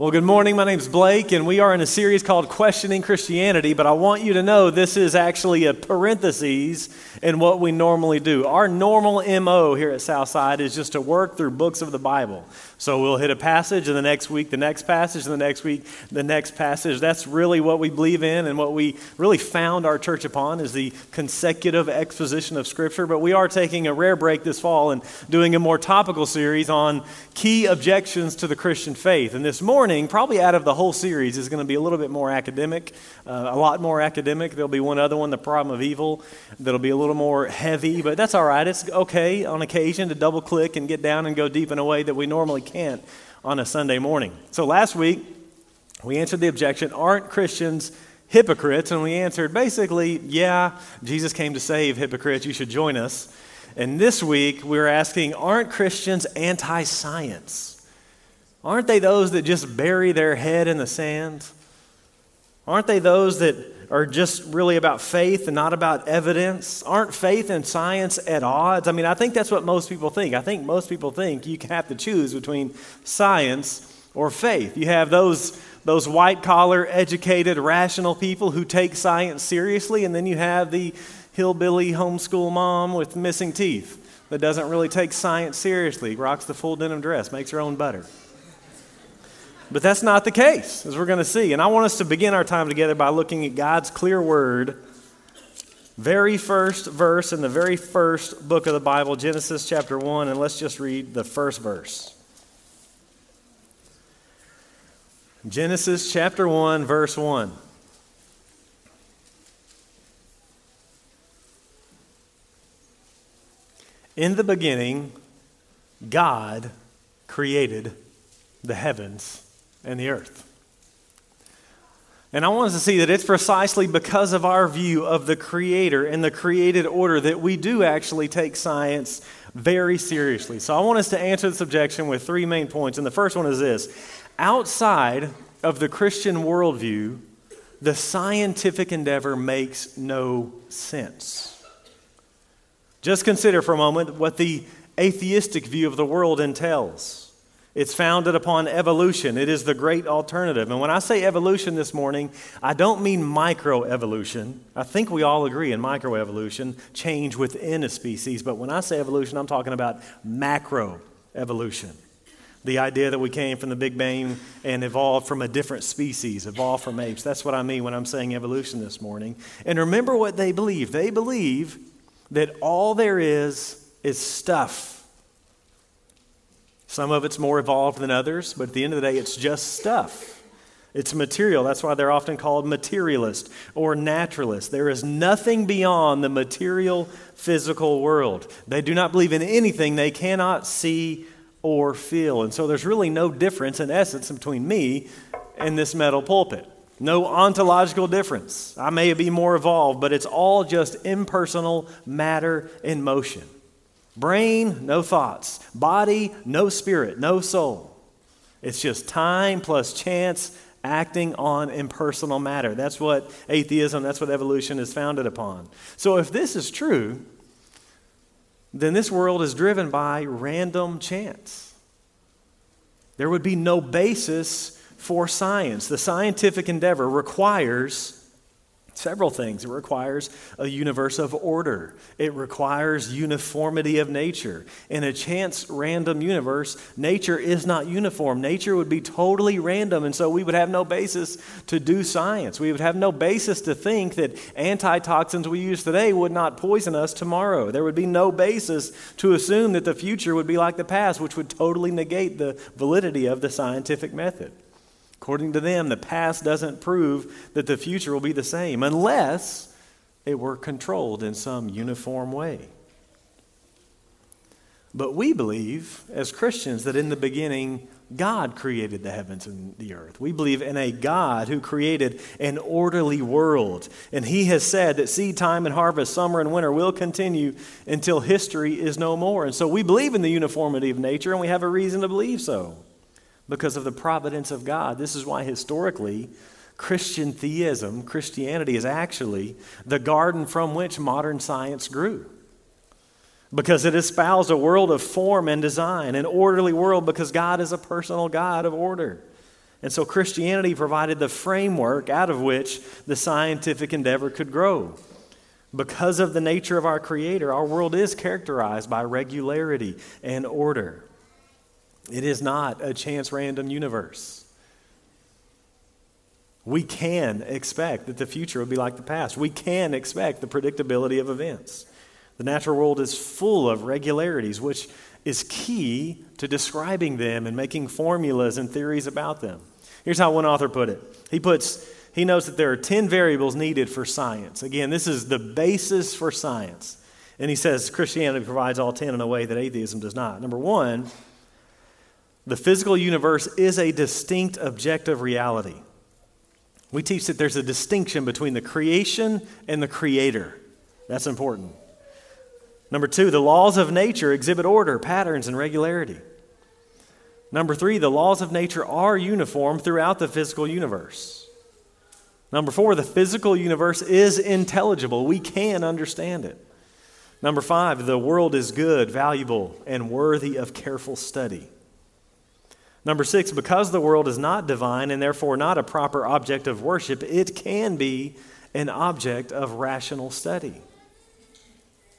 Well, good morning. My name's Blake, and we are in a series called Questioning Christianity, but I want you to know this is actually a parenthesis in what we normally do. Our normal MO here at Southside is just to work through books of the Bible. So we'll hit a passage, and the next week, the next passage, and the next week, the next passage. That's really what we believe in, and what we really found our church upon is the consecutive exposition of Scripture. But we are taking a rare break this fall and doing a more topical series on key objections to the Christian faith. And this morning, probably out of the whole series, is going to be a little bit more academic, a lot more academic. There'll be one other one, The Problem of Evil, that'll be a little more heavy, but that's all right. It's okay on occasion to double click and get down and go deep in a way that we normally can't on a Sunday morning. So last week, we answered the objection, aren't Christians hypocrites? And we answered basically, yeah, Jesus came to save hypocrites. You should join us. And this week, we're asking, aren't Christians anti-science? Aren't they those that just bury their head in the sand? Aren't they those that are just really about faith and not about evidence? Aren't faith and science at odds? I mean, I think that's what most people think. I think most people think you have to choose between science or faith. You have those white-collar, educated, rational people who take science seriously, and then you have the hillbilly homeschool mom with missing teeth that doesn't really take science seriously, rocks the full denim dress, makes her own butter. But that's not the case, as we're going to see. And I want us to begin our time together by looking at God's clear word, very first verse in the very first book of the Bible, Genesis chapter 1, and let's just read the first verse. Genesis chapter 1, verse 1. In the beginning, God created the heavens and the earth. And I want us to see that it's precisely because of our view of the Creator and the created order that we do actually take science very seriously. So I want us to answer this objection with three main points. And the first one is this: outside of the Christian worldview, the scientific endeavor makes no sense. Just consider for a moment what the atheistic view of the world entails. It's founded upon evolution. It is the great alternative. And when I say evolution this morning, I don't mean microevolution. I think we all agree in microevolution, change within a species. But when I say evolution, I'm talking about macroevolution. The idea that we came from the Big Bang and evolved from a different species, evolved from apes. That's what I mean when I'm saying evolution this morning. And remember what they believe. They believe that all there is stuff. Some of it's more evolved than others, but at the end of the day, it's just stuff. It's material. That's why they're often called materialist or naturalist. There is nothing beyond the material, physical world. They do not believe in anything they cannot see or feel. And so there's really no difference in essence between me and this metal pulpit. No ontological difference. I may be more evolved, but it's all just impersonal matter in motion. Brain, no thoughts. Body, no spirit, no soul. It's just time plus chance acting on impersonal matter. That's what atheism, that's what evolution is founded upon. So if this is true, then this world is driven by random chance. There would be no basis for science. The scientific endeavor requires several things. It requires a universe of order. It requires uniformity of nature. In a chance random universe, nature is not uniform. Nature would be totally random, and so we would have no basis to do science. We would have no basis to think that antitoxins we use today would not poison us tomorrow. There would be no basis to assume that the future would be like the past, which would totally negate the validity of the scientific method. According to them, the past doesn't prove that the future will be the same unless it were controlled in some uniform way. But we believe as Christians that in the beginning, God created the heavens and the earth. We believe in a God who created an orderly world. And he has said that seed time and harvest, summer and winter will continue until history is no more. And so we believe in the uniformity of nature, and we have a reason to believe so. Because of the providence of God. This is why historically, Christian theism, Christianity, is actually the garden from which modern science grew. Because it espoused a world of form and design, an orderly world, because God is a personal God of order. And so Christianity provided the framework out of which the scientific endeavor could grow. Because of the nature of our Creator, our world is characterized by regularity and order. It is not a chance random universe. We can expect that the future will be like the past. We can expect the predictability of events. The natural world is full of regularities, which is key to describing them and making formulas and theories about them. Here's how one author put it. He knows that there are 10 variables needed for science. Again, this is the basis for science. And he says Christianity provides all 10 in a way that atheism does not. Number one, the physical universe is a distinct objective reality. We teach that there's a distinction between the creation and the creator. That's important. Number two, the laws of nature exhibit order, patterns, and regularity. Number three, the laws of nature are uniform throughout the physical universe. Number four, the physical universe is intelligible. We can understand it. Number five, the world is good, valuable, and worthy of careful study. Number six, because the world is not divine and therefore not a proper object of worship, it can be an object of rational study.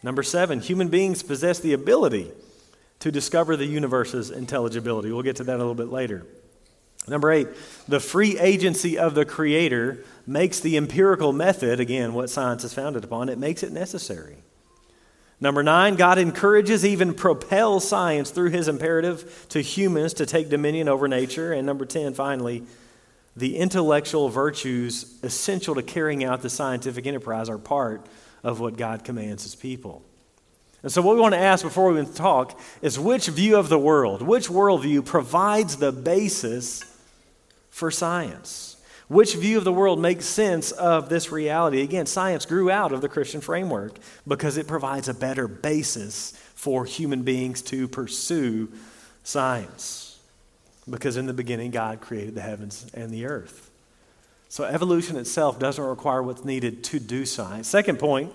Number seven, human beings possess the ability to discover the universe's intelligibility. We'll get to that a little bit later. Number eight, the free agency of the Creator makes the empirical method, again, what science is founded upon, it makes it necessary. Number nine, God encourages, even propels science through his imperative to humans to take dominion over nature. And number 10, finally, the intellectual virtues essential to carrying out the scientific enterprise are part of what God commands his people. And so what we want to ask before we even talk is which view of the world, which worldview provides the basis for science? Which view of the world makes sense of this reality? Again, science grew out of the Christian framework because it provides a better basis for human beings to pursue science. Because in the beginning, God created the heavens and the earth. So evolution itself doesn't require what's needed to do science. Second point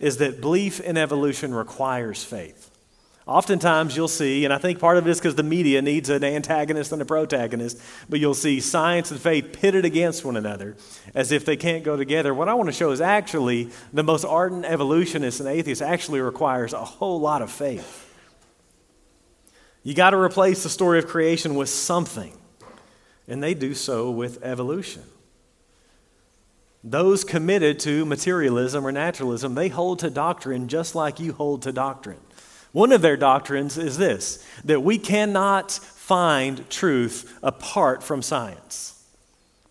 is that belief in evolution requires faith. Oftentimes you'll see, and I think part of it is because the media needs an antagonist and a protagonist, but you'll see science and faith pitted against one another as if they can't go together. What I want to show is actually the most ardent evolutionists and atheists actually requires a whole lot of faith. You got to replace the story of creation with something, and they do so with evolution. Those committed to materialism or naturalism, they hold to doctrine just like you hold to doctrine. One of their doctrines is this, that we cannot find truth apart from science.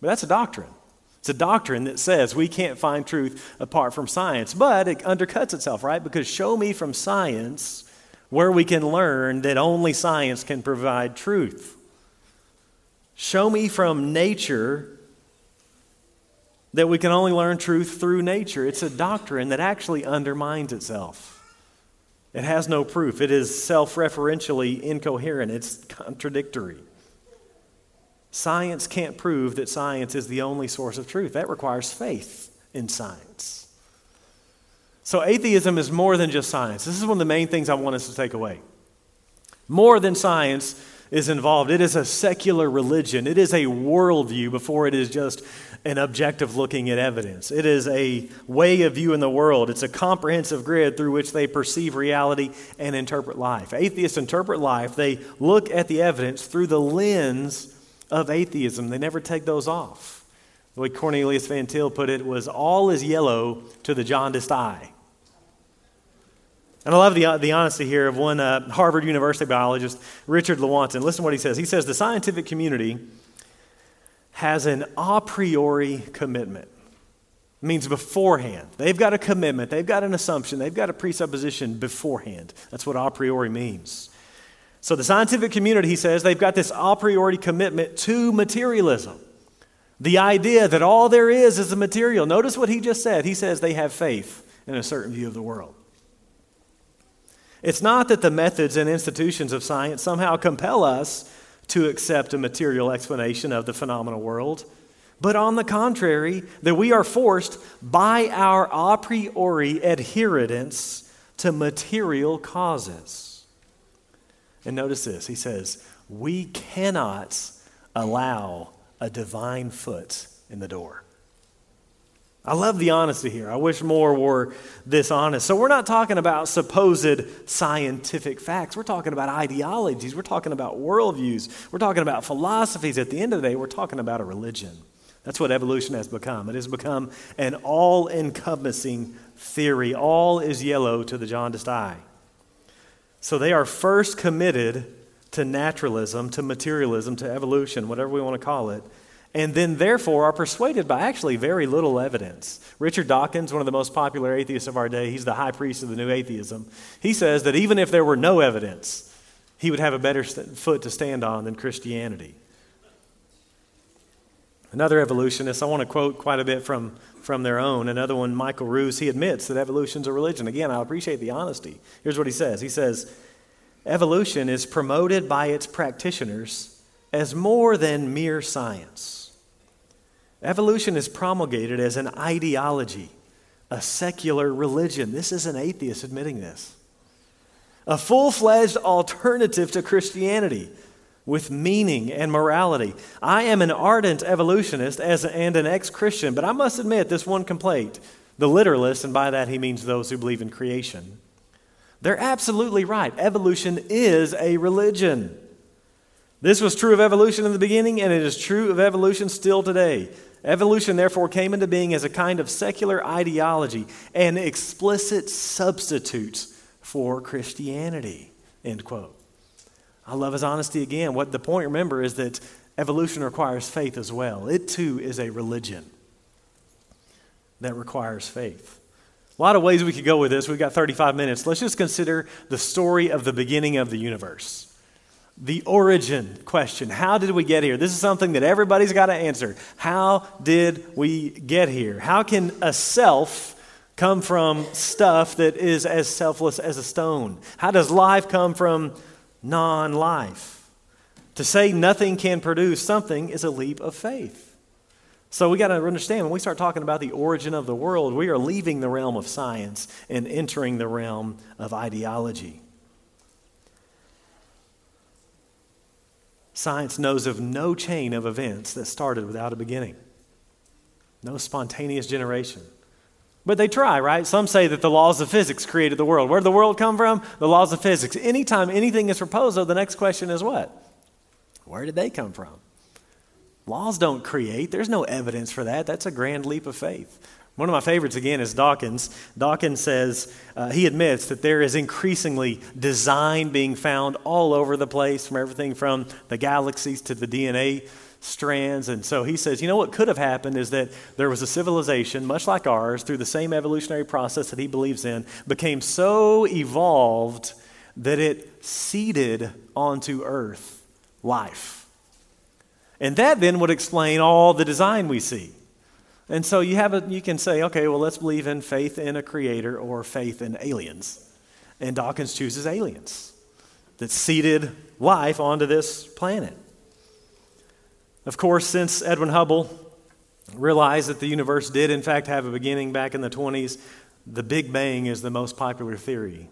But that's a doctrine. It's a doctrine that says we can't find truth apart from science, but it undercuts itself, right? Because show me from science where we can learn that only science can provide truth. Show me from nature that we can only learn truth through nature. It's a doctrine that actually undermines itself. It has no proof. It is self-referentially incoherent. It's contradictory. Science can't prove that science is the only source of truth. That requires faith in science. So atheism is more than just science. This is one of the main things I want us to take away. More than science is involved. It is a secular religion. It is a worldview before it is just an objective looking at evidence. It is a way of viewing the world. It's a comprehensive grid through which they perceive reality and interpret life. Atheists interpret life. They look at the evidence through the lens of atheism. They never take those off. The way Cornelius Van Til put it was, all is yellow to the jaundiced eye. And I love the honesty here of one Harvard University biologist, Richard Lewontin. Listen to what he says. He says, the scientific community has an a priori commitment. It means beforehand. They've got a commitment. They've got an assumption. They've got a presupposition beforehand. That's what a priori means. So the scientific community, he says, they've got this a priori commitment to materialism. The idea that all there is the material. Notice what he just said. He says they have faith in a certain view of the world. It's not that the methods and institutions of science somehow compel us to accept a material explanation of the phenomenal world, but on the contrary, that we are forced by our a priori adherence to material causes. And notice this, he says, we cannot allow a divine foot in the door. I love the honesty here. I wish more were this honest. So we're not talking about supposed scientific facts. We're talking about ideologies. We're talking about worldviews. We're talking about philosophies. At the end of the day, we're talking about a religion. That's what evolution has become. It has become an all-encompassing theory. All is yellow to the jaundiced eye. So they are first committed to naturalism, to materialism, to evolution, whatever we want to call it, and then therefore are persuaded by actually very little evidence. Richard Dawkins, one of the most popular atheists of our day, he's the high priest of the new atheism. He says that even if there were no evidence, he would have a better foot to stand on than Christianity. Another evolutionist, I want to quote quite a bit from their own. Another one, Michael Ruse, he admits that evolution's a religion. Again, I appreciate the honesty. Here's what he says. He says, evolution is promoted by its practitioners as more than mere science. Evolution is promulgated as an ideology, a secular religion. This is an atheist admitting this. A full-fledged alternative to Christianity with meaning and morality. I am an ardent evolutionist and an ex-Christian, but I must admit this one complaint. The literalists, and by that he means those who believe in creation, they're absolutely right. Evolution is a religion. This was true of evolution in the beginning, and it is true of evolution still today. Evolution, therefore, came into being as a kind of secular ideology, an explicit substitute for Christianity, end quote. I love his honesty again. What the point, remember, is that evolution requires faith as well. It, too, is a religion that requires faith. A lot of ways we could go with this. We've got 35 minutes. Let's just consider the story of the beginning of the universe. The origin question. How did we get here? This is something that everybody's got to answer. How did we get here? How can a self come from stuff that is as selfless as a stone? How does life come from non-life? To say nothing can produce something is a leap of faith. So we got to understand, when we start talking about the origin of the world, we are leaving the realm of science and entering the realm of ideology. Science knows of no chain of events that started without a beginning. No spontaneous generation. But they try, right? Some say that the laws of physics created the world. Where did the world come from? The laws of physics. Anytime anything is proposed, though, the next question is what? Where did they come from? Laws don't create. There's no evidence for that. That's a grand leap of faith. One of my favorites, again, is Dawkins. Dawkins says, he admits that there is increasingly design being found all over the place, from everything from the galaxies to the DNA strands. And so he says, you know, what could have happened is that there was a civilization, much like ours, through the same evolutionary process that he believes in, became so evolved that it seeded onto Earth life. And that then would explain all the design we see. And so you can say, okay, well, let's believe in faith in a creator or faith in aliens. And Dawkins chooses aliens that seeded life onto this planet. Of course, since Edwin Hubble realized that the universe did, in fact, have a beginning back in the 20s, the Big Bang is the most popular theory.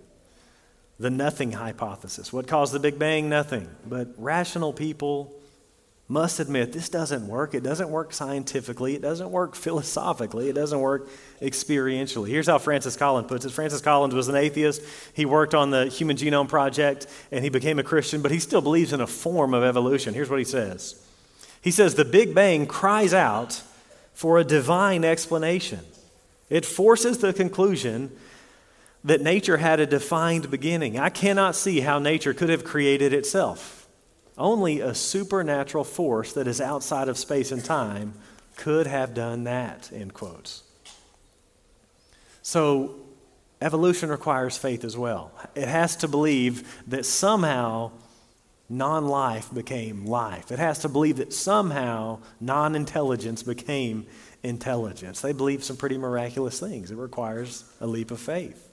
The nothing hypothesis. What caused the Big Bang? Nothing. But rational people must admit this doesn't work. It doesn't work scientifically. It doesn't work philosophically. It doesn't work experientially. Here's how Francis Collins puts it. Francis Collins was an atheist. He worked on the Human Genome Project, and he became a Christian, but he still believes in a form of evolution. Here's what he says. He says, the Big Bang cries out for a divine explanation. It forces the conclusion that nature had a defined beginning. I cannot see how nature could have created itself. Only a supernatural force that is outside of space and time could have done that, end quotes. So evolution requires faith as well. It has to believe that somehow non-life became life. It has to believe that somehow non-intelligence became intelligence. They believe some pretty miraculous things. It requires a leap of faith.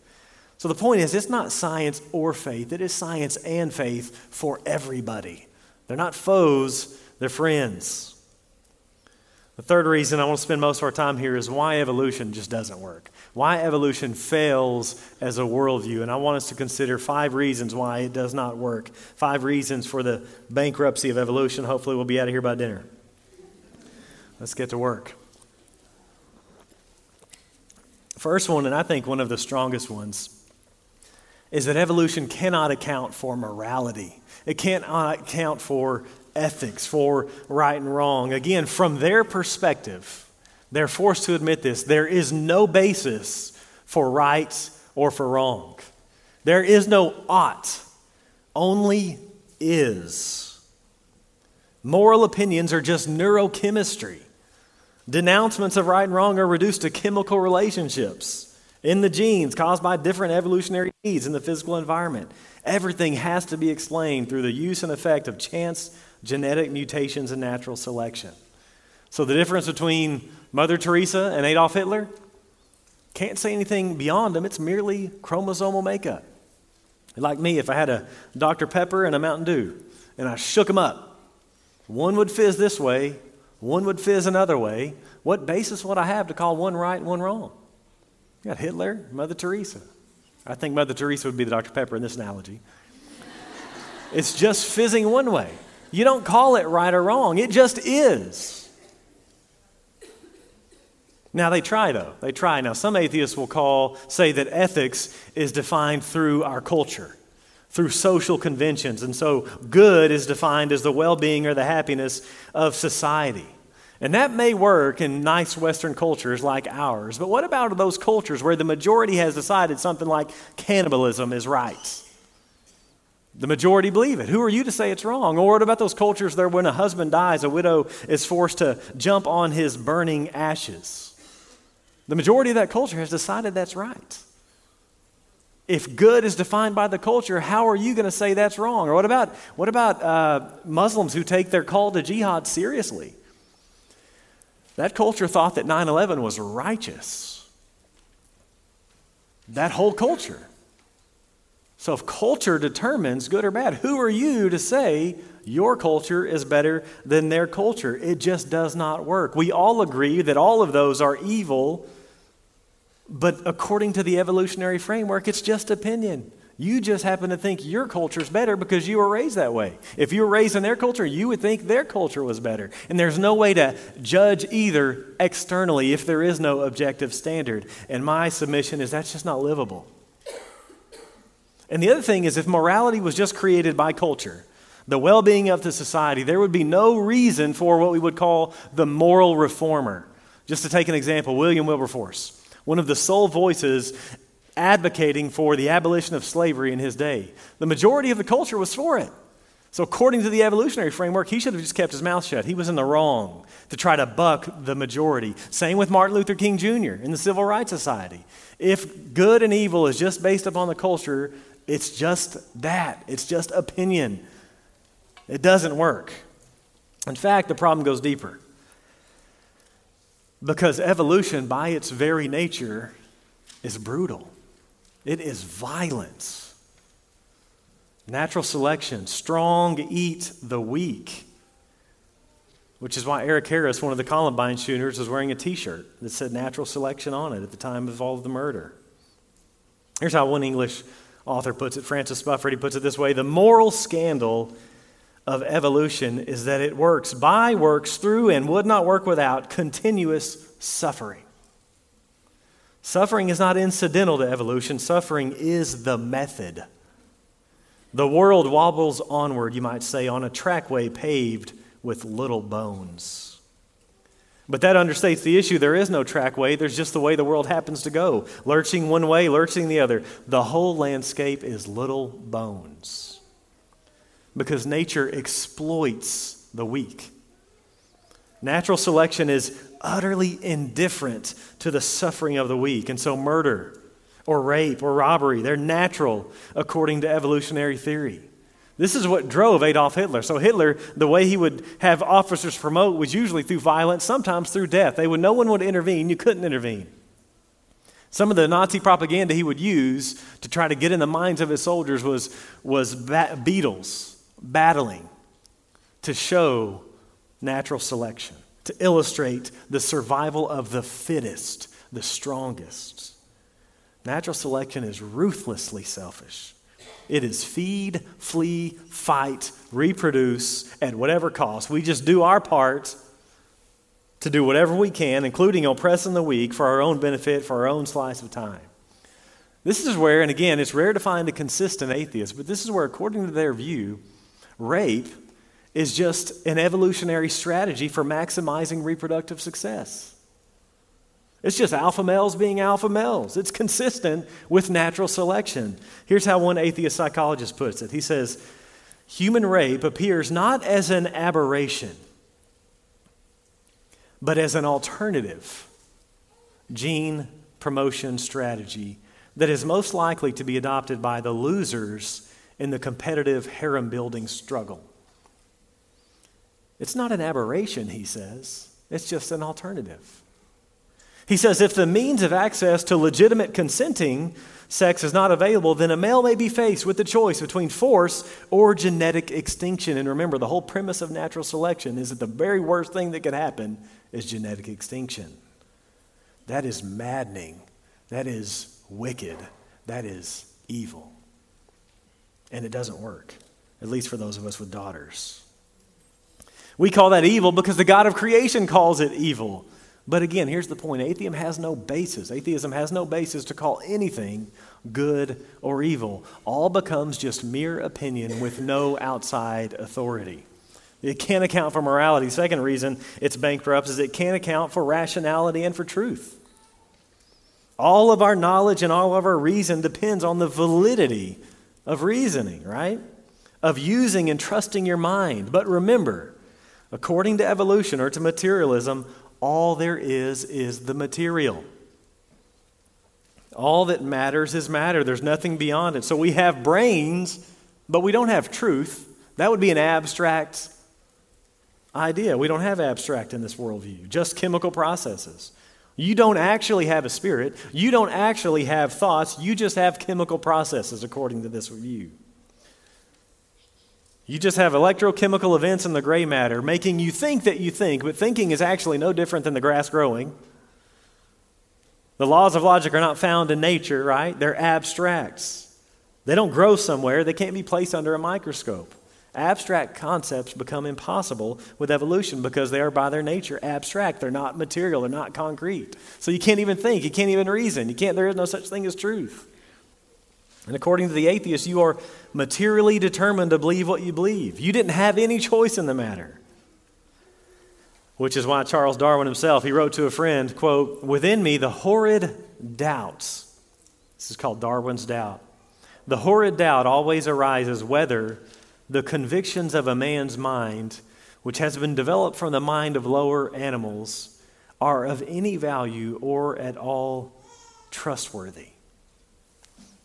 So the point is, it's not science or faith. It is science and faith for everybody. They're not foes, they're friends. The third reason I want to spend most of our time here is why evolution just doesn't work, why evolution fails as a worldview. And I want us to consider 5 reasons why it does not work, 5 reasons for the bankruptcy of evolution. Hopefully we'll be out of here by dinner. Let's get to work. First one, and I think one of the strongest ones, is that evolution cannot account for morality. It cannot account for ethics, for right and wrong. Again, from their perspective, they're forced to admit this, there is no basis for right or for wrong. There is no ought, only is. Moral opinions are just neurochemistry. Denouncements of right and wrong are reduced to chemical relationships in the genes caused by different evolutionary needs in the physical environment. Everything has to be explained through the use and effect of chance, genetic mutations, and natural selection. So the difference between Mother Teresa and Adolf Hitler, can't say anything beyond them. It's merely chromosomal makeup. Like me, if I had a Dr. Pepper and a Mountain Dew and I shook them up, one would fizz this way, one would fizz another way. What basis would I have to call one right and one wrong? You got Hitler, Mother Teresa. I think Mother Teresa would be the Dr. Pepper in this analogy. It's just fizzing one way. You don't call it right or wrong. It just is. Now they try, though. They try. Now some atheists will say that ethics is defined through our culture, through social conventions. And so good is defined as the well-being or the happiness of society. And that may work in nice Western cultures like ours. But what about those cultures where the majority has decided something like cannibalism is right? The majority believe it. Who are you to say it's wrong? Or what about those cultures there when a husband dies, a widow is forced to jump on his burning ashes? The majority of that culture has decided that's right. If good is defined by the culture, how are you going to say that's wrong? Or what about Muslims who take their call to jihad seriously? That culture thought that 9/11 was righteous. That whole culture. So if culture determines good or bad, who are you to say your culture is better than their culture? It just does not work. We all agree that all of those are evil. But according to the evolutionary framework, it's just opinion. You just happen to think your culture is better because you were raised that way. If you were raised in their culture, you would think their culture was better. And there's no way to judge either externally if there is no objective standard. And my submission is that's just not livable. And the other thing is if morality was just created by culture, the well-being of the society, there would be no reason for what we would call the moral reformer. Just to take an example, William Wilberforce. One of the sole voices advocating for the abolition of slavery in his day. The majority of the culture was for it. So according to the evolutionary framework, he should have just kept his mouth shut. He was in the wrong to try to buck the majority. Same with Martin Luther King Jr. in the Civil Rights Society. If good and evil is just based upon the culture, it's just that. It's just opinion. It doesn't work. In fact, the problem goes deeper. Because evolution, by its very nature, is brutal. It is violence. Natural selection, strong eat the weak. Which is why Eric Harris, one of the Columbine shooters, was wearing a T-shirt that said natural selection on it at the time of all of the murder. Here's how one English author puts it, Francis Bufford. He puts it this way, the moral scandal of evolution is that it works by, works through, and would not work without continuous suffering. Suffering is not incidental to evolution. Suffering is the method. The world wobbles onward, you might say, on a trackway paved with little bones. But that understates the issue. There is no trackway. There's just the way the world happens to go, lurching one way, lurching the other. The whole landscape is little bones. Because nature exploits the weak. Natural selection is utterly indifferent to the suffering of the weak. And so murder or rape or robbery, they're natural according to evolutionary theory. This is what drove Adolf Hitler. So Hitler, the way he would have officers promote was usually through violence, sometimes through death. No one would intervene. You couldn't intervene. Some of the Nazi propaganda he would use to try to get in the minds of his soldiers was beetles battling to show natural selection. to illustrate the survival of the fittest, the strongest. Natural selection is ruthlessly selfish. It is feed, flee, fight, reproduce at whatever cost. We just do our part to do whatever we can, including oppressing the weak, for our own benefit, for our own slice of time. This is where, and again, it's rare to find a consistent atheist, but this is where, according to their view, rape is just an evolutionary strategy for maximizing reproductive success. It's just alpha males being alpha males. It's consistent with natural selection. Here's how one atheist psychologist puts it. He says, human rape appears not as an aberration, but as an alternative gene promotion strategy that is most likely to be adopted by the losers in the competitive harem-building struggle. It's not an aberration, he says. It's just an alternative. He says, if the means of access to legitimate consenting sex is not available, then a male may be faced with the choice between force or genetic extinction. And remember, the whole premise of natural selection is that the very worst thing that could happen is genetic extinction. That is maddening. That is wicked. That is evil. And it doesn't work, at least for those of us with daughters. We call that evil because the God of creation calls it evil. But again, here's the point. Atheism has no basis. Atheism has no basis to call anything good or evil. All becomes just mere opinion with no outside authority. It can't account for morality. Second reason it's bankrupt is it can't account for rationality and for truth. All of our knowledge and all of our reason depends on the validity of reasoning, right? Of using and trusting your mind. But remember, according to evolution or to materialism, all there is the material. All that matters is matter. There's nothing beyond it. So we have brains, but we don't have truth. That would be an abstract idea. We don't have abstract in this worldview, just chemical processes. You don't actually have a spirit. You don't actually have thoughts. You just have chemical processes, according to this view. You just have electrochemical events in the gray matter making you think, but thinking is actually no different than the grass growing. The laws of logic are not found in nature, right? They're abstracts. They don't grow somewhere. They can't be placed under a microscope. Abstract concepts become impossible with evolution because they are by their nature abstract. They're not material. They're not concrete. So you can't even think. You can't even reason. There is no such thing as truth. And according to the atheist, you are materially determined to believe what you believe. You didn't have any choice in the matter. Which is why Charles Darwin himself, he wrote to a friend, quote, "Within me the horrid doubts," this is called Darwin's doubt, "the horrid doubt always arises whether the convictions of a man's mind, which has been developed from the mind of lower animals, are of any value or at all trustworthy."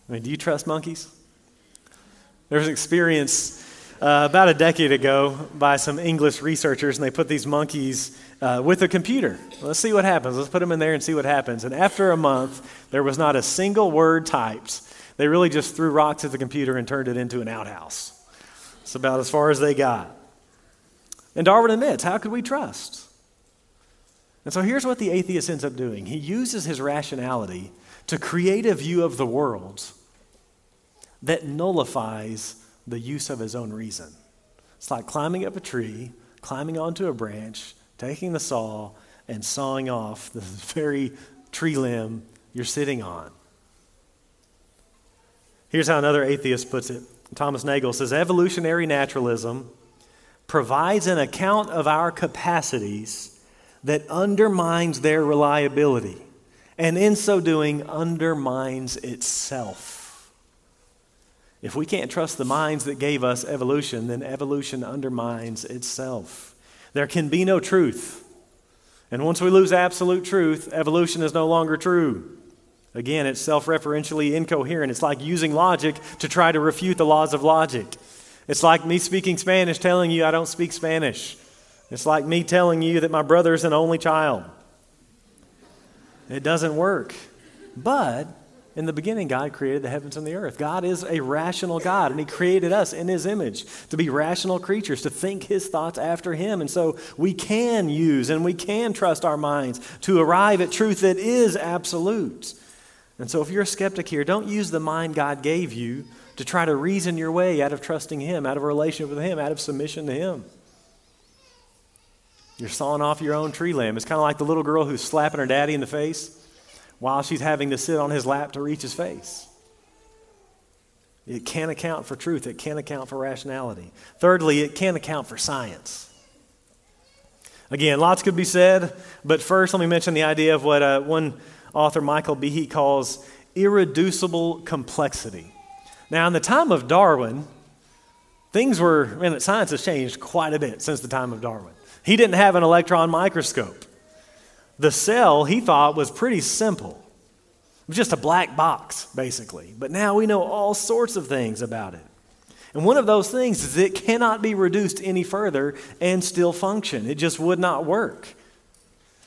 I mean, do you trust monkeys? There was an experience about a decade ago by some English researchers, and they put these monkeys with a computer. Let's see what happens. Let's put them in there and see what happens. And after a month, there was not a single word typed. They really just threw rocks at the computer and turned it into an outhouse. It's about as far as they got. And Darwin admits, how could we trust? And so here's what the atheist ends up doing. He uses his rationality to create a view of the world that nullifies the use of his own reason. It's like climbing up a tree, climbing onto a branch, taking the saw, and sawing off the very tree limb you're sitting on. Here's how another atheist puts it. Thomas Nagel says, "Evolutionary naturalism provides an account of our capacities that undermines their reliability, and in so doing undermines itself." If we can't trust the minds that gave us evolution, then evolution undermines itself. There can be no truth. And once we lose absolute truth, evolution is no longer true. Again, it's self-referentially incoherent. It's like using logic to try to refute the laws of logic. It's like me speaking Spanish telling you I don't speak Spanish. It's like me telling you that my brother's an only child. It doesn't work. But In the beginning, God created the heavens and the earth. God is a rational God, and he created us in his image to be rational creatures, to think his thoughts after him. And so we can use and we can trust our minds to arrive at truth that is absolute. And so if you're a skeptic here, don't use the mind God gave you to try to reason your way out of trusting him, out of a relationship with him, out of submission to him. You're sawing off your own tree limb. It's kind of like the little girl who's slapping her daddy in the face while she's having to sit on his lap to reach his face. It can't account for truth. It can't account for rationality. Thirdly, it can't account for science. Again, lots could be said, but first let me mention the idea of what one author, Michael Behe, calls irreducible complexity. Now, in the time of Darwin, science has changed quite a bit since the time of Darwin. He didn't have an electron microscope. The cell, he thought, was pretty simple. It was just a black box, basically. But now we know all sorts of things about it. And one of those things is it cannot be reduced any further and still function. It just would not work.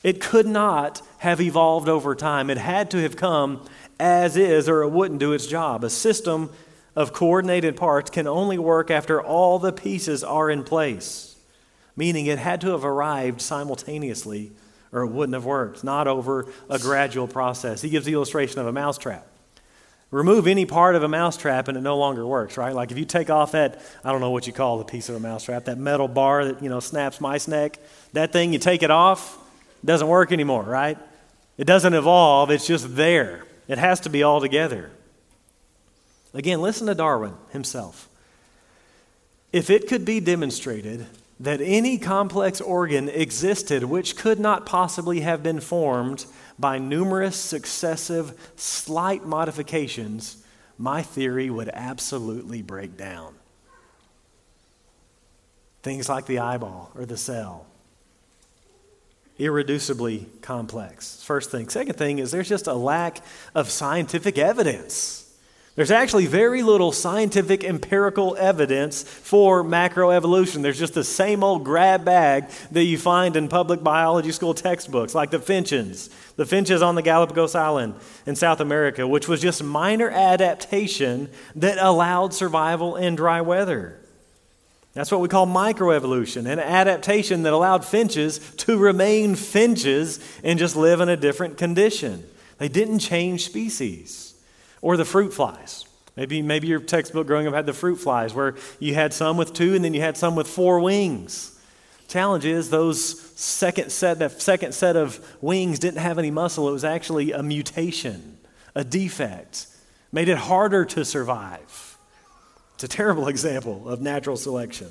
It could not have evolved over time. It had to have come as is, or it wouldn't do its job. A system of coordinated parts can only work after all the pieces are in place, meaning it had to have arrived simultaneously or it wouldn't have worked, not over a gradual process. He gives the illustration of a mousetrap. Remove any part of a mousetrap and it no longer works, right? Like if you take off that, I don't know what you call the piece of a mousetrap, that metal bar that, snaps mice neck, that thing, you take it off, it doesn't work anymore, right? It doesn't evolve, it's just there. It has to be all together. Again, listen to Darwin himself. If it could be demonstrated that any complex organ existed which could not possibly have been formed by numerous successive slight modifications, my theory would absolutely break down. Things like the eyeball or the cell. Irreducibly complex. First thing. Second thing is there's just a lack of scientific evidence. There's actually very little scientific empirical evidence for macroevolution. There's just the same old grab bag that you find in public biology school textbooks, like the finches on the Galapagos Island in South America, which was just minor adaptation that allowed survival in dry weather. That's what we call microevolution, an adaptation that allowed finches to remain finches and just live in a different condition. They didn't change species. Or the fruit flies. Maybe your textbook growing up had the fruit flies where you had some with two and then you had some with four wings. Challenge is that second set of wings didn't have any muscle. It was actually a mutation, a defect. Made it harder to survive. It's a terrible example of natural selection.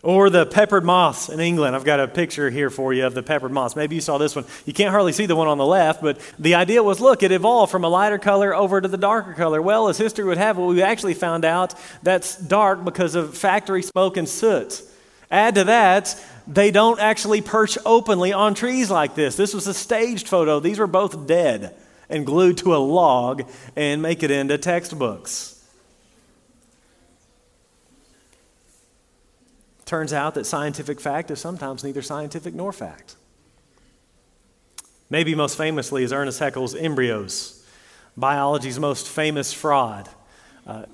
Or the peppered moths in England. I've got a picture here for you of the peppered moths. Maybe you saw this one. You can't hardly see the one on the left, but the idea was, look, it evolved from a lighter color over to the darker color. Well, as history would have it, we actually found out that's dark because of factory smoke and soot. Add to that, they don't actually perch openly on trees like this. This was a staged photo. These were both dead and glued to a log and make it into textbooks. Turns out that scientific fact is sometimes neither scientific nor fact. Maybe most famously is Ernest Haeckel's embryos, biology's most famous fraud.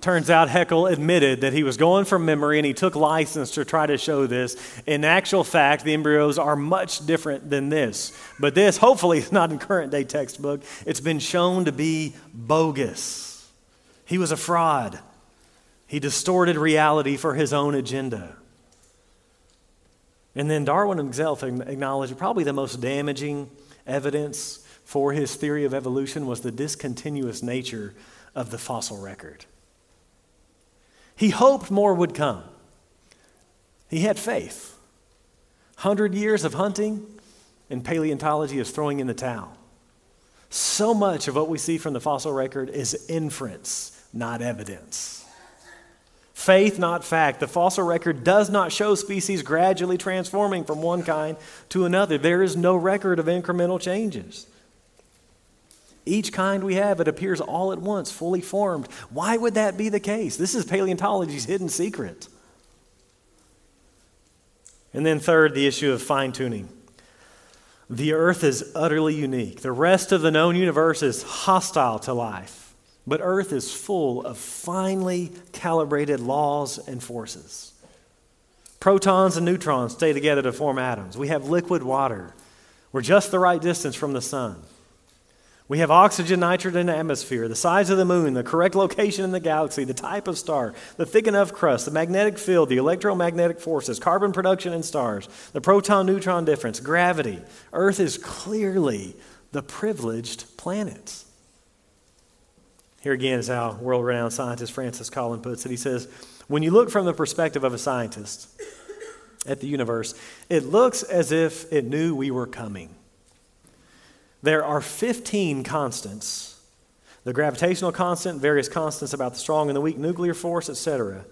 Turns out Haeckel admitted that he was going from memory and he took license to try to show this. In actual fact, the embryos are much different than this. But this, hopefully, is not in current day textbook. It's been shown to be bogus. He was a fraud. He distorted reality for his own agenda. And then Darwin himself acknowledged probably the most damaging evidence for his theory of evolution was the discontinuous nature of the fossil record. He hoped more would come. He had faith. 100 years of hunting and paleontology is throwing in the towel. So much of what we see from the fossil record is inference, not evidence. Faith, not fact. The fossil record does not show species gradually transforming from one kind to another. There is no record of incremental changes. Each kind we have, it appears all at once, fully formed. Why would that be the case? This is paleontology's hidden secret. And then third, the issue of fine-tuning. The earth is utterly unique. The rest of the known universe is hostile to life, but earth is full of finely calibrated laws and forces. Protons and neutrons stay together to form atoms. We have liquid water. We're just the right distance from the sun. We have oxygen, nitrogen in the atmosphere, the size of the moon, the correct location in the galaxy, the type of star, the thick enough crust, the magnetic field, the electromagnetic forces, carbon production in stars, the proton-neutron difference, gravity. Earth is clearly the privileged planet. Here again is how world-renowned scientist Francis Collins puts it. He says, when you look from the perspective of a scientist at the universe, it looks as if it knew we were coming. There are 15 constants, the gravitational constant, various constants about the strong and the weak nuclear force, etc.,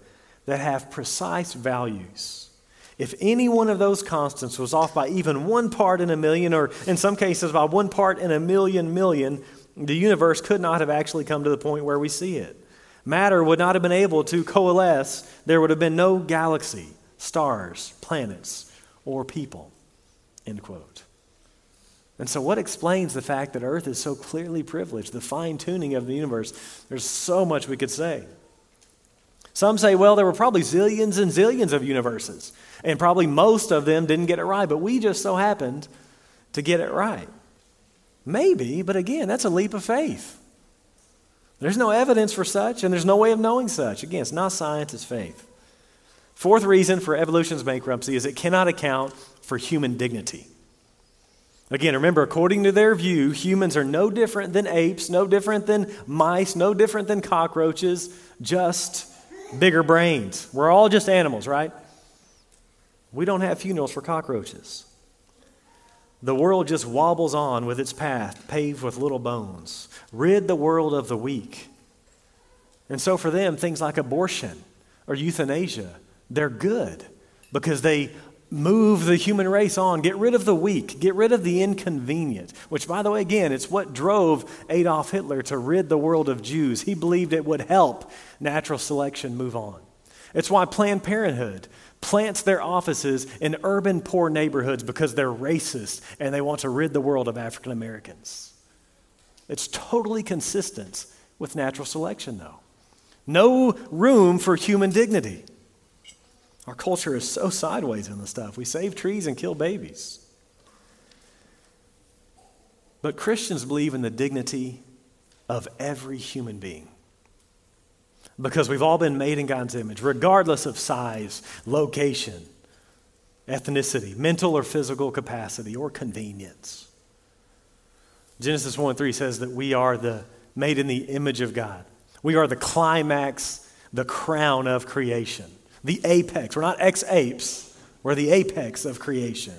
that have precise values. If any one of those constants was off by even one part in a million, or in some cases by one part in a million million, the universe could not have actually come to the point where we see it. Matter would not have been able to coalesce. There would have been no galaxy, stars, planets, or people, end quote. And so what explains the fact that Earth is so clearly privileged, the fine-tuning of the universe? There's so much we could say. Some say, well, there were probably zillions and zillions of universes, and probably most of them didn't get it right, but we just so happened to get it right. Maybe, but again, that's a leap of faith. There's no evidence for such, and there's no way of knowing such. Again, it's not science, it's faith. Fourth reason for evolution's bankruptcy is it cannot account for human dignity. Again, remember, according to their view, humans are no different than apes, no different than mice, no different than cockroaches, just bigger brains. We're all just animals, right? We don't have funerals for cockroaches. The world just wobbles on with its path, paved with little bones. Rid the world of the weak. And so for them, things like abortion or euthanasia, they're good because they move the human race on, get rid of the weak, get rid of the inconvenient, which, by the way, again, it's what drove Adolf Hitler to rid the world of Jews. He believed it would help natural selection move on. It's why Planned Parenthood plants their offices in urban poor neighborhoods because they're racist and they want to rid the world of African Americans. It's totally consistent with natural selection, though. No room for human dignity. Our culture is so sideways on this stuff. We save trees and kill babies. But Christians believe in the dignity of every human being because we've all been made in God's image, regardless of size, location, ethnicity, mental or physical capacity, or convenience. Genesis 1:3 says that we are made in the image of God. We are the climax, the crown of creation. The apex. We're not ex-apes. We're the apex of creation.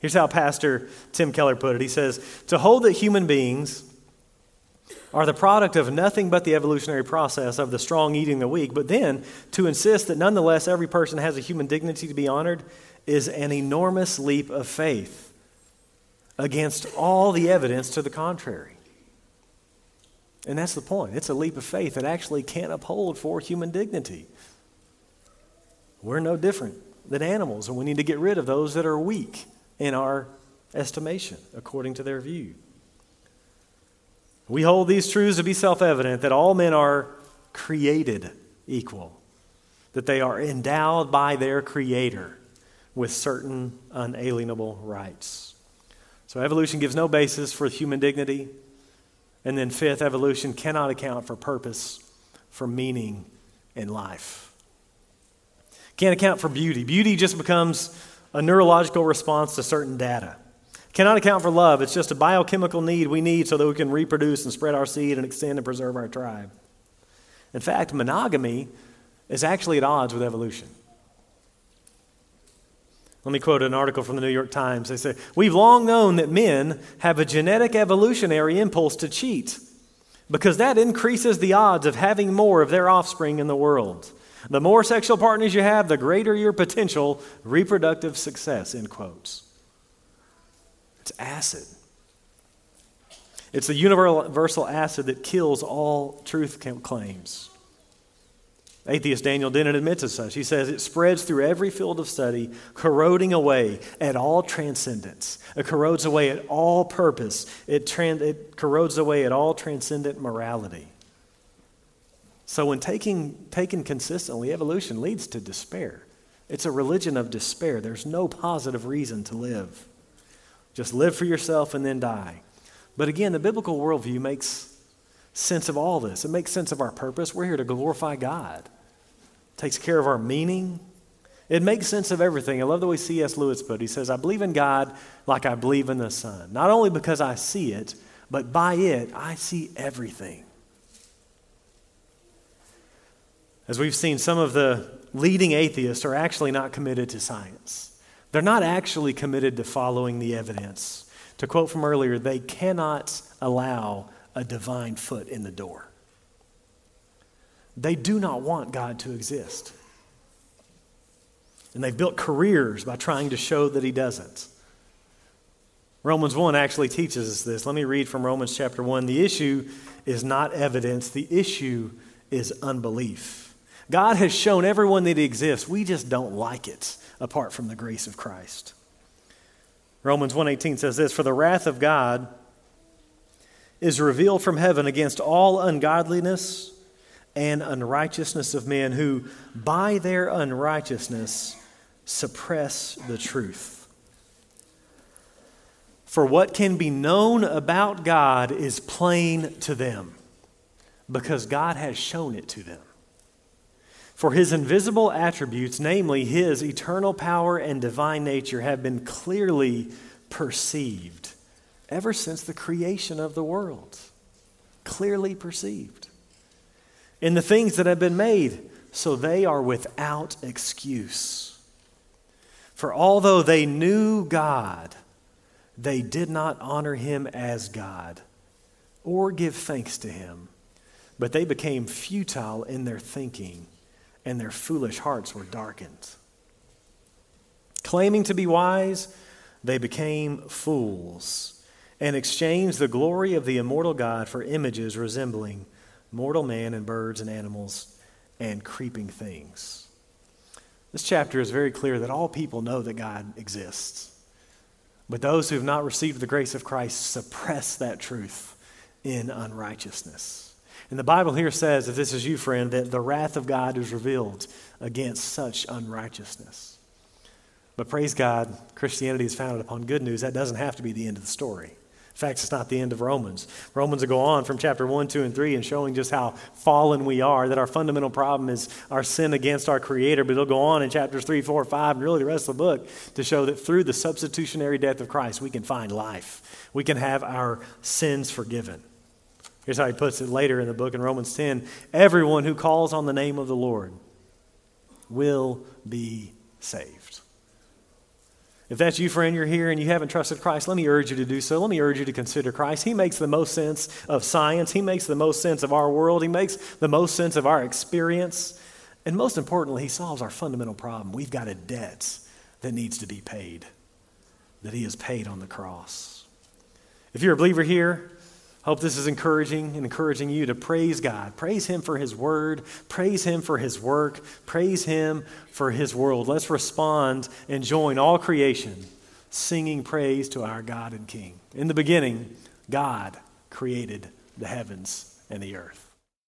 Here's how Pastor Tim Keller put it. He says, to hold that human beings are the product of nothing but the evolutionary process of the strong eating the weak, but then to insist that nonetheless every person has a human dignity to be honored is an enormous leap of faith against all the evidence to the contrary. And that's the point. It's a leap of faith that actually can't uphold for human dignity. We're no different than animals, and we need to get rid of those that are weak in our estimation, according to their view. We hold these truths to be self-evident, that all men are created equal, that they are endowed by their Creator with certain unalienable rights. So evolution gives no basis for human dignity. And then fifth, evolution cannot account for purpose, for meaning in life. Can't account for beauty. Beauty just becomes a neurological response to certain data. Cannot account for love. It's just a biochemical need we need so that we can reproduce and spread our seed and extend and preserve our tribe. In fact, monogamy is actually at odds with evolution. Let me quote an article from the New York Times. They say, we've long known that men have a genetic evolutionary impulse to cheat because that increases the odds of having more of their offspring in the world. The more sexual partners you have, the greater your potential reproductive success, end quotes. It's acid. It's the universal acid that kills all truth claims. Atheist Daniel Dennett admits as such. He says, it spreads through every field of study, corroding away at all transcendence. It corrodes away at all purpose. It corrodes away at all transcendent morality. So when taken consistently, evolution leads to despair. It's a religion of despair. There's no positive reason to live. Just live for yourself and then die. But again, the biblical worldview makes sense of all this. It makes sense of our purpose. We're here to glorify God. It takes care of our meaning. It makes sense of everything. I love the way C.S. Lewis put it. He says, I believe in God like I believe in the sun. Not only because I see it, but by it, I see everything. As we've seen, some of the leading atheists are actually not committed to science. They're not actually committed to following the evidence. To quote from earlier, they cannot allow a divine foot in the door. They do not want God to exist. And they've built careers by trying to show that he doesn't. Romans 1 actually teaches us this. Let me read from Romans chapter 1. The issue is not evidence. The issue is unbelief. God has shown everyone that he exists. We just don't like it apart from the grace of Christ. Romans 1:18 says this, for the wrath of God is revealed from heaven against all ungodliness and unrighteousness of men who by their unrighteousness suppress the truth. For what can be known about God is plain to them because God has shown it to them. For his invisible attributes, namely his eternal power and divine nature, have been clearly perceived ever since the creation of the world. Clearly perceived. In the things that have been made, so they are without excuse. For although they knew God, they did not honor him as God or give thanks to him, but they became futile in their thinking. And their foolish hearts were darkened. Claiming to be wise, they became fools and exchanged the glory of the immortal God for images resembling mortal man and birds and animals and creeping things. This chapter is very clear that all people know that God exists, but those who have not received the grace of Christ suppress that truth in unrighteousness. And the Bible here says, if this is you, friend, that the wrath of God is revealed against such unrighteousness. But praise God, Christianity is founded upon good news. That doesn't have to be the end of the story. In fact, it's not the end of Romans. Romans will go on from chapter 1, 2, and 3 and showing just how fallen we are, that our fundamental problem is our sin against our Creator. But it'll go on in chapters 3, 4, 5, and really the rest of the book to show that through the substitutionary death of Christ, we can find life. We can have our sins forgiven. Here's how he puts it later in the book in Romans 10. Everyone who calls on the name of the Lord will be saved. If that's you, friend, you're here and you haven't trusted Christ, let me urge you to do so. Let me urge you to consider Christ. He makes the most sense of science. He makes the most sense of our world. He makes the most sense of our experience. And most importantly, he solves our fundamental problem. We've got a debt that needs to be paid, that he has paid on the cross. If you're a believer here, hope this is encouraging and encouraging you to praise God. Praise him for his word. Praise him for his work. Praise him for his world. Let's respond and join all creation singing praise to our God and King. In the beginning, God created the heavens and the earth.